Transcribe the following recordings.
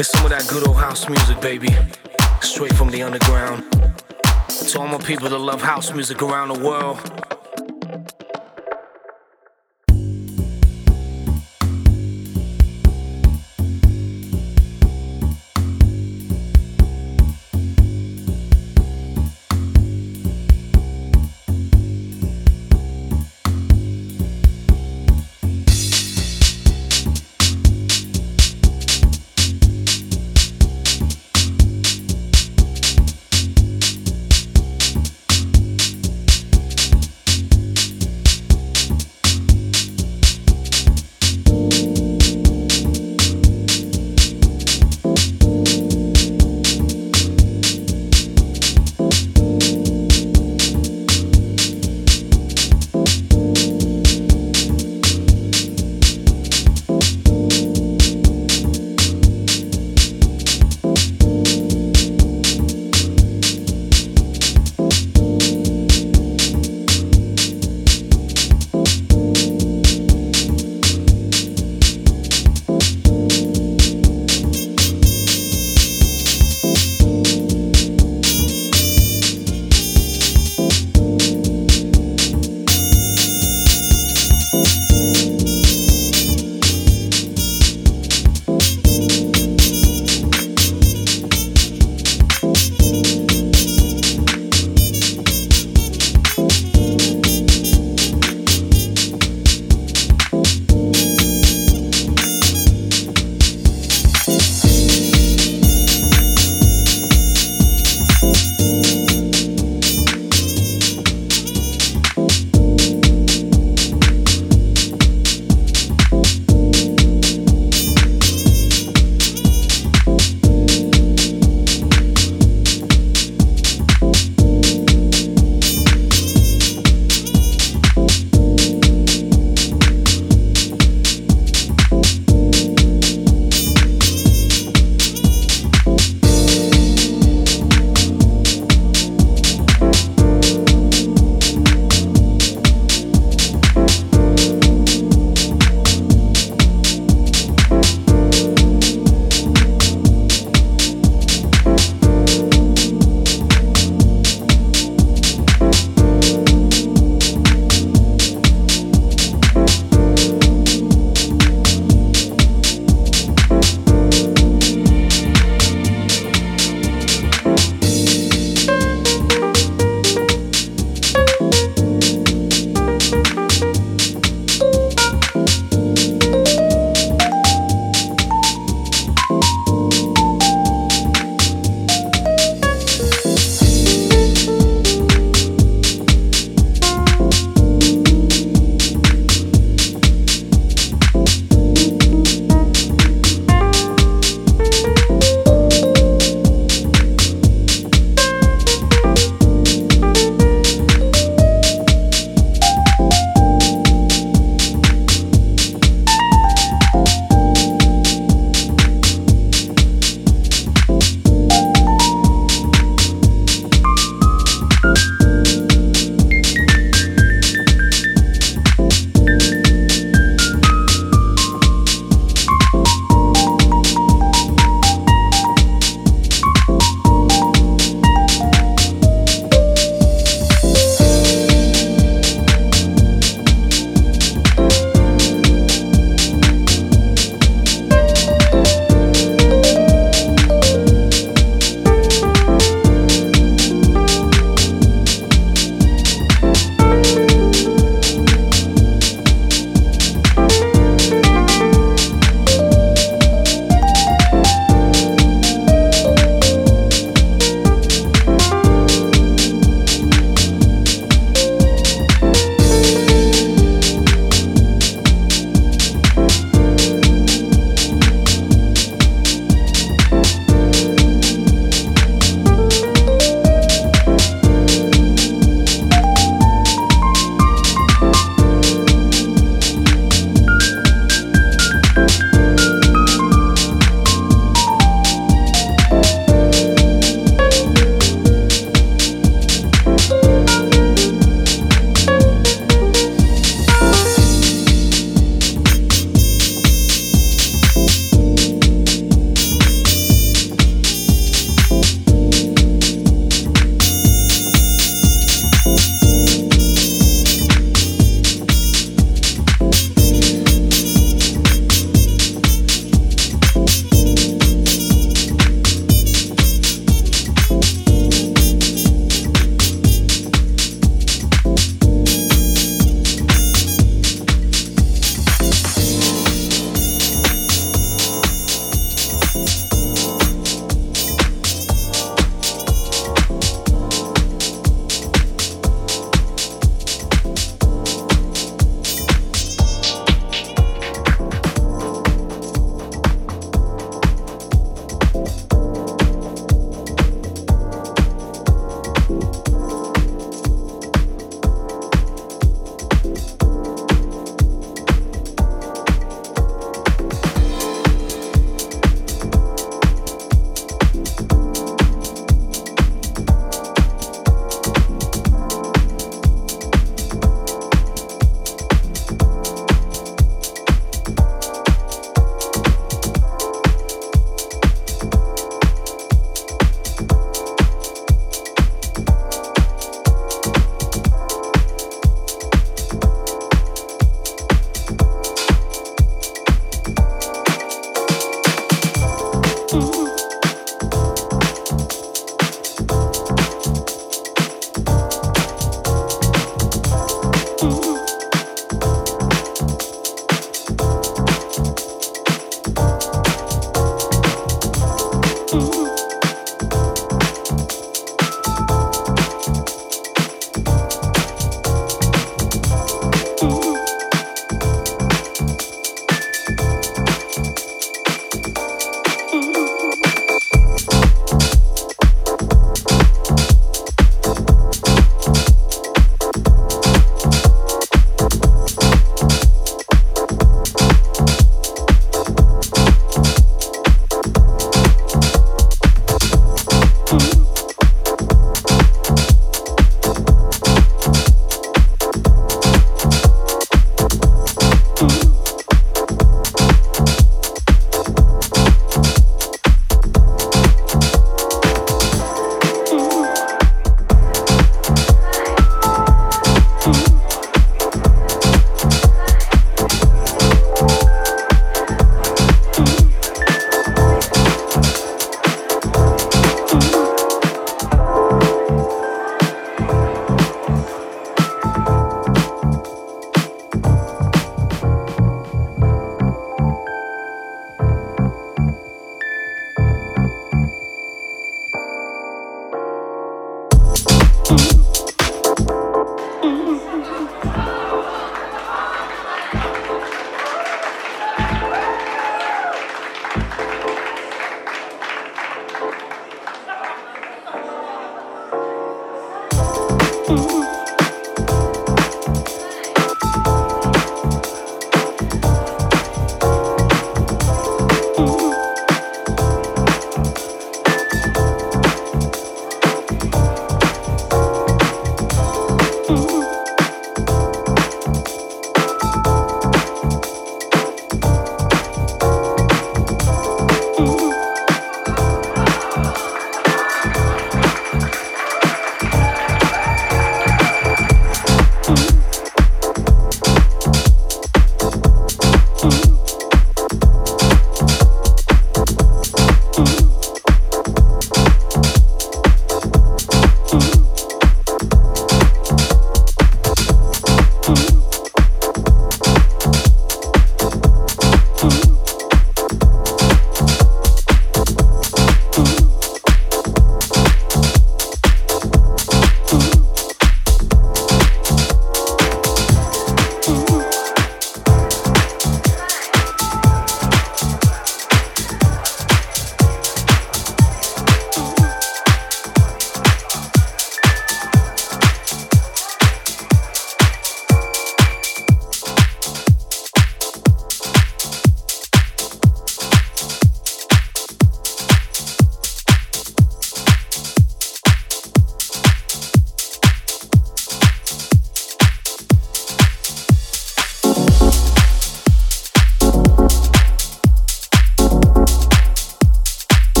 It's some of that good old house music, baby. Straight from the underground. To all my people that love house music around the world.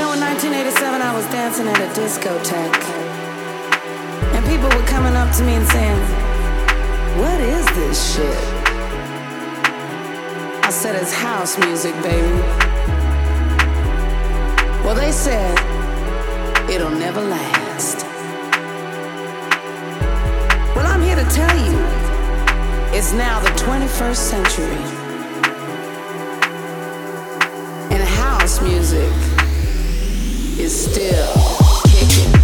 know, in 1987, I was dancing at a discotheque. And people were coming up to me and saying, "What is this shit?" I said, "It's house music, baby." Well, they said, "It'll never last." Well, I'm here to tell you, it's now the 21st century. House music is still kicking.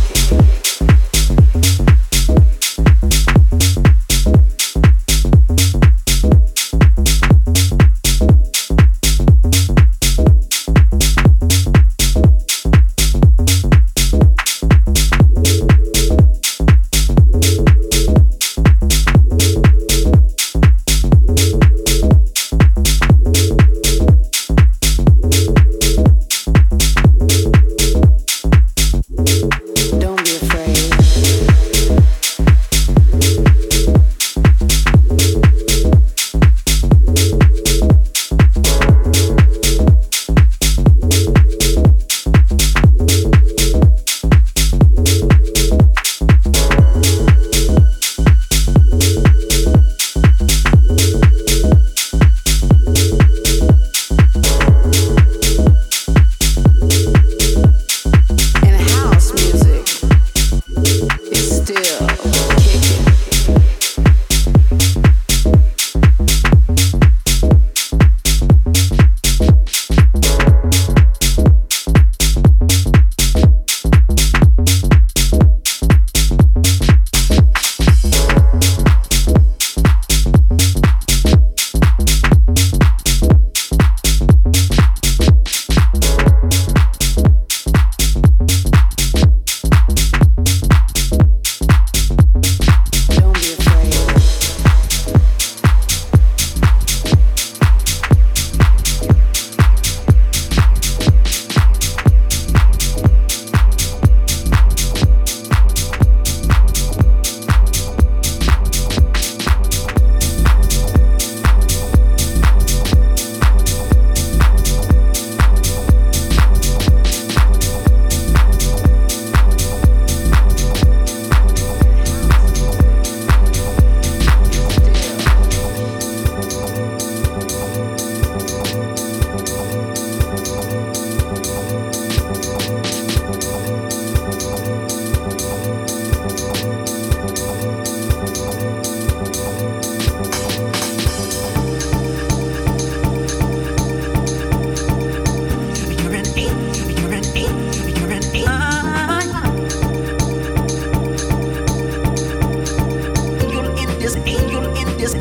You're in this,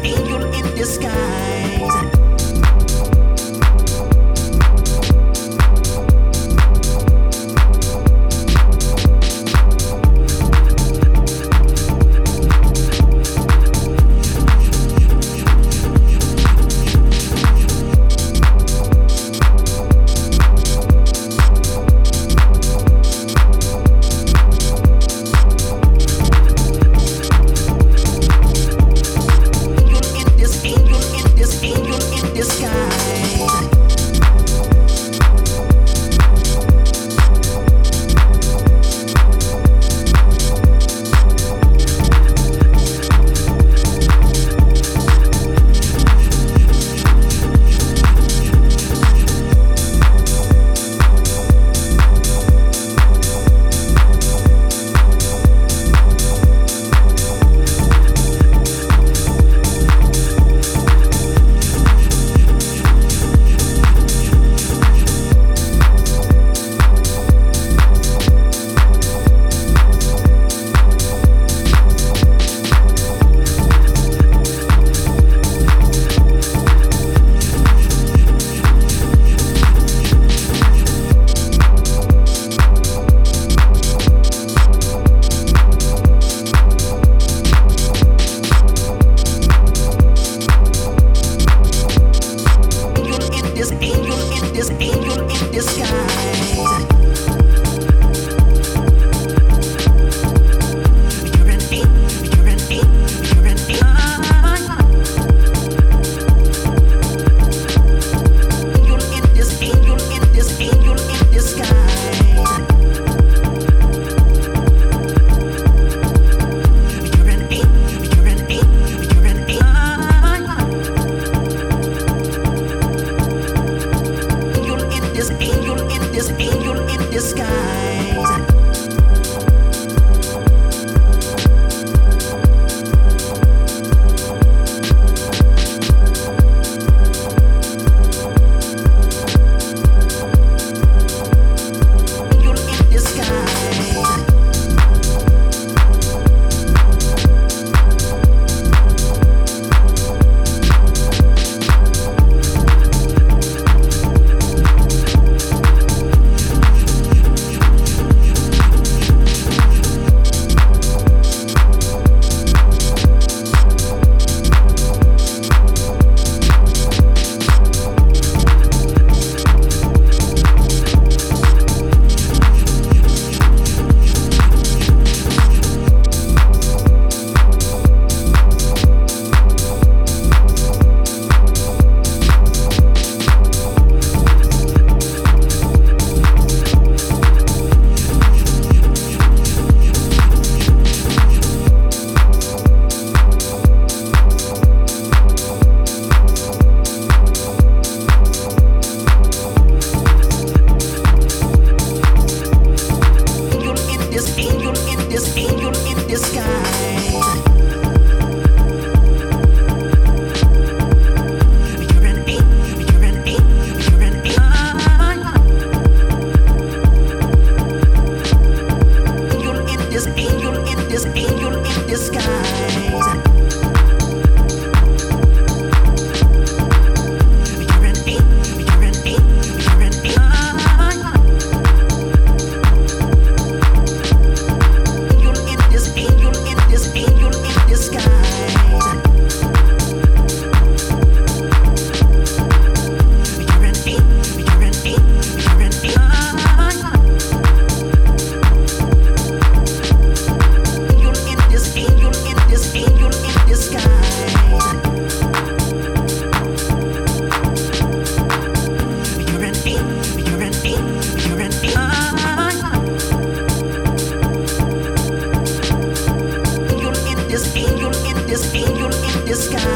Turn on the radio.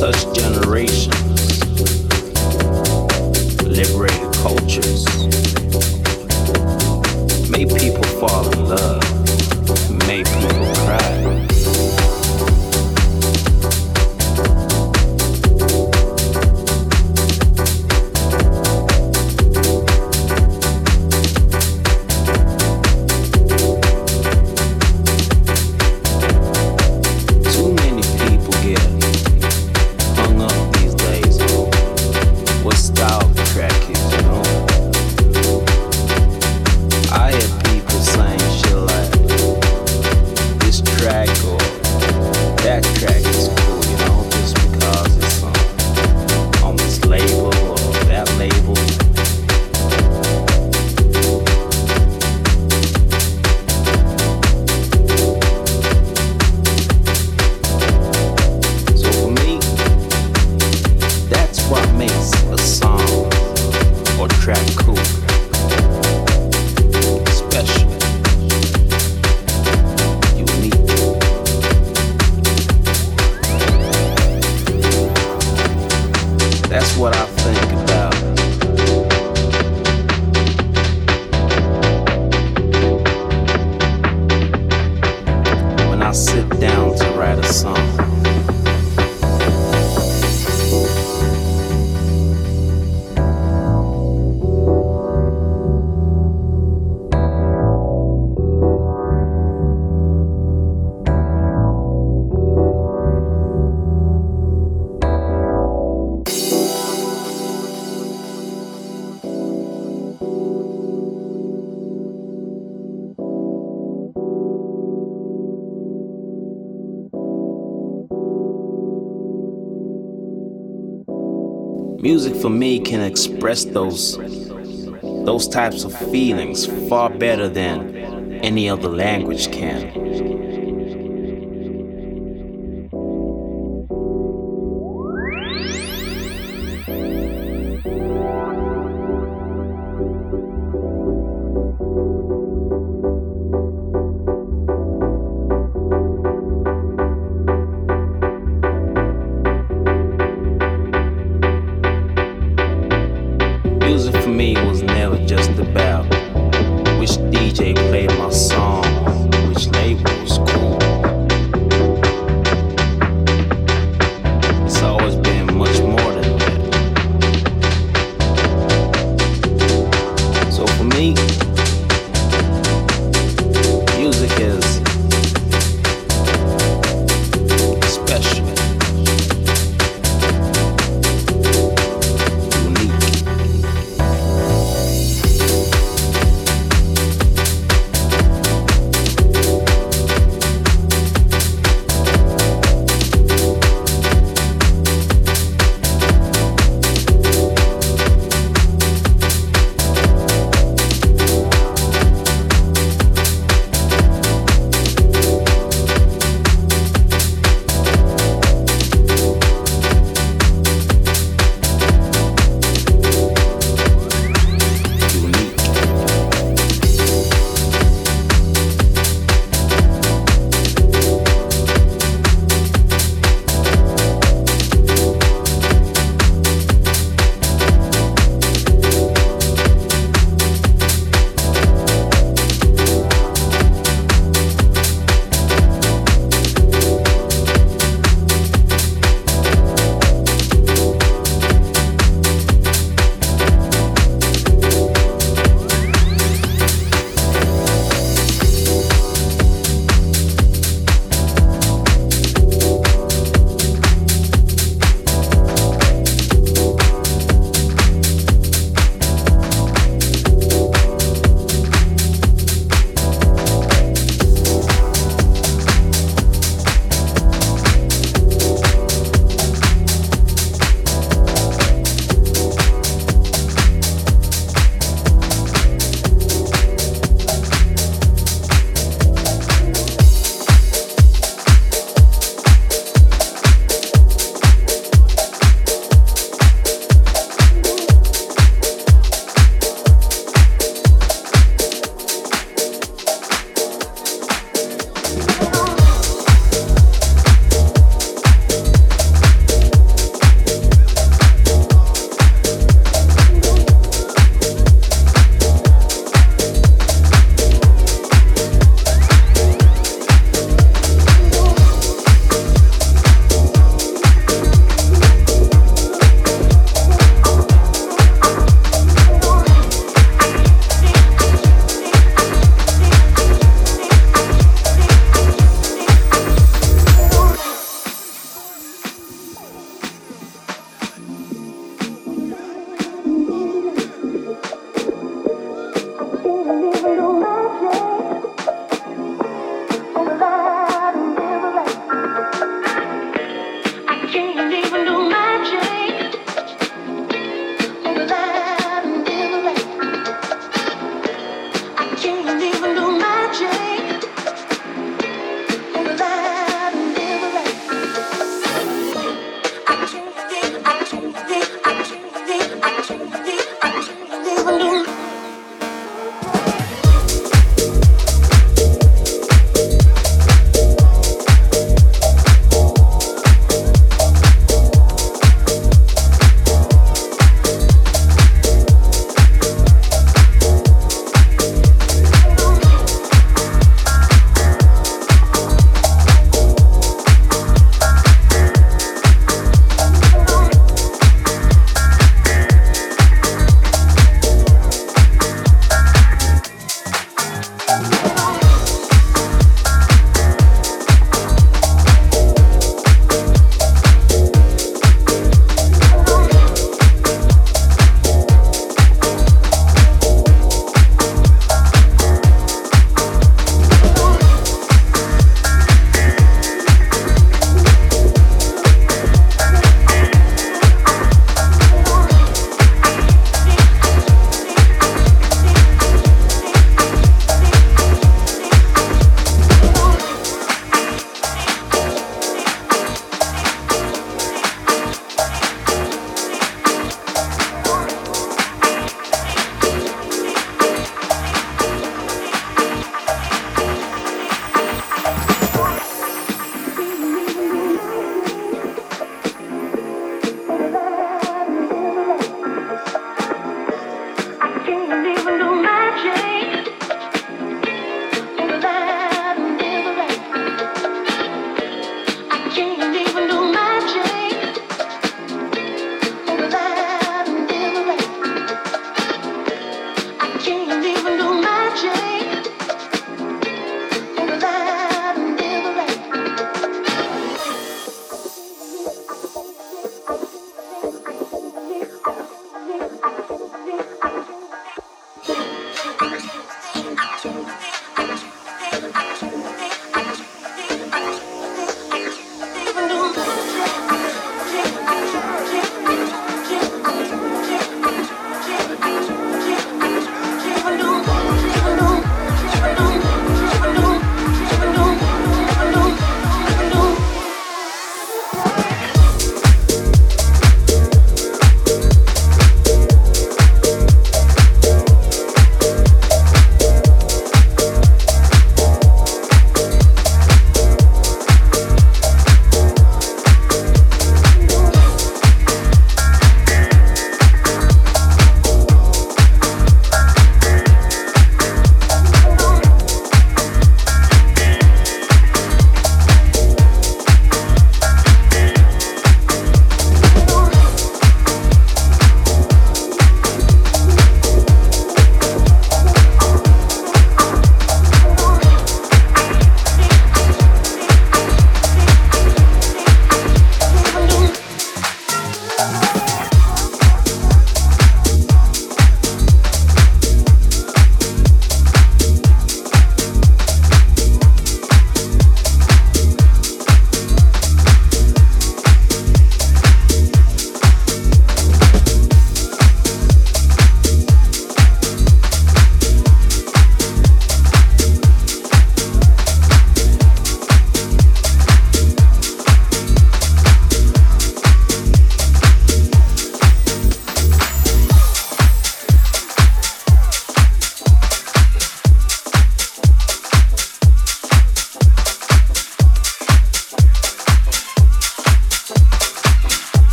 touched generations, liberated cultures, made people fall in love, made people cry. Music for me can express those types of feelings far better than any other language can. Just about which DJ played my song, which labels.